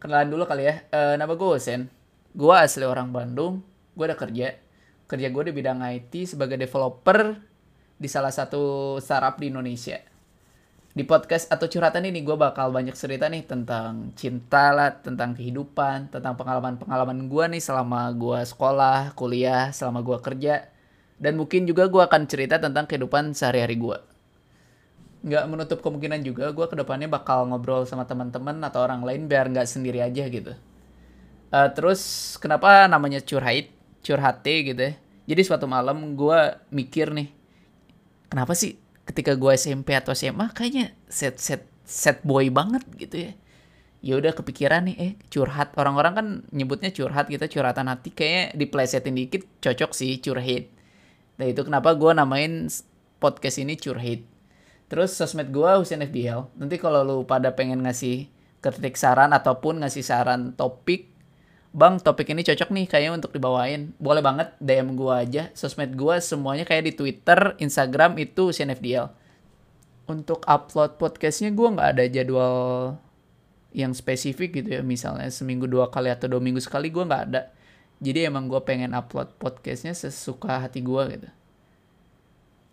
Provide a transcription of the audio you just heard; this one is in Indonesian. Kenalan dulu kali ya. Nama gue Hussein. Gue asli orang Bandung. Gue udah kerja. Kerja gue di bidang IT sebagai developer di salah satu startup di Indonesia. Di podcast atau curhatan ini gue bakal banyak cerita nih tentang cinta lah, tentang kehidupan, tentang pengalaman-pengalaman gue nih selama gue sekolah, kuliah, selama gue kerja. Dan mungkin juga gue akan cerita tentang kehidupan sehari-hari gue. Nggak menutup kemungkinan juga gue kedepannya bakal ngobrol sama teman-teman atau orang lain biar nggak sendiri aja gitu. Terus kenapa namanya curhate gitu ya. Jadi suatu malam gue mikir nih, kenapa sih ketika gue SMP atau SMA kayaknya set boy banget gitu ya. Ya udah kepikiran nih curhat. Orang-orang kan nyebutnya curhat gitu, curhatan hati. Kayaknya diplesetin dikit cocok sih, curhate. Nah itu kenapa gue namain podcast ini curhate. Terus sosmed gue Hussein FDL. Nanti kalau lu pada pengen ngasih kritik saran ataupun ngasih saran topik, bang topik ini cocok nih kayaknya untuk dibawain, boleh banget DM gue aja. Sosmed gue semuanya kayak di Twitter, Instagram itu Hussein FDL. Untuk upload podcastnya gue nggak ada jadwal yang spesifik gitu ya. Misalnya seminggu 2 kali atau 2 minggu sekali gue nggak ada. Jadi emang gue pengen upload podcastnya sesuka hati gue gitu.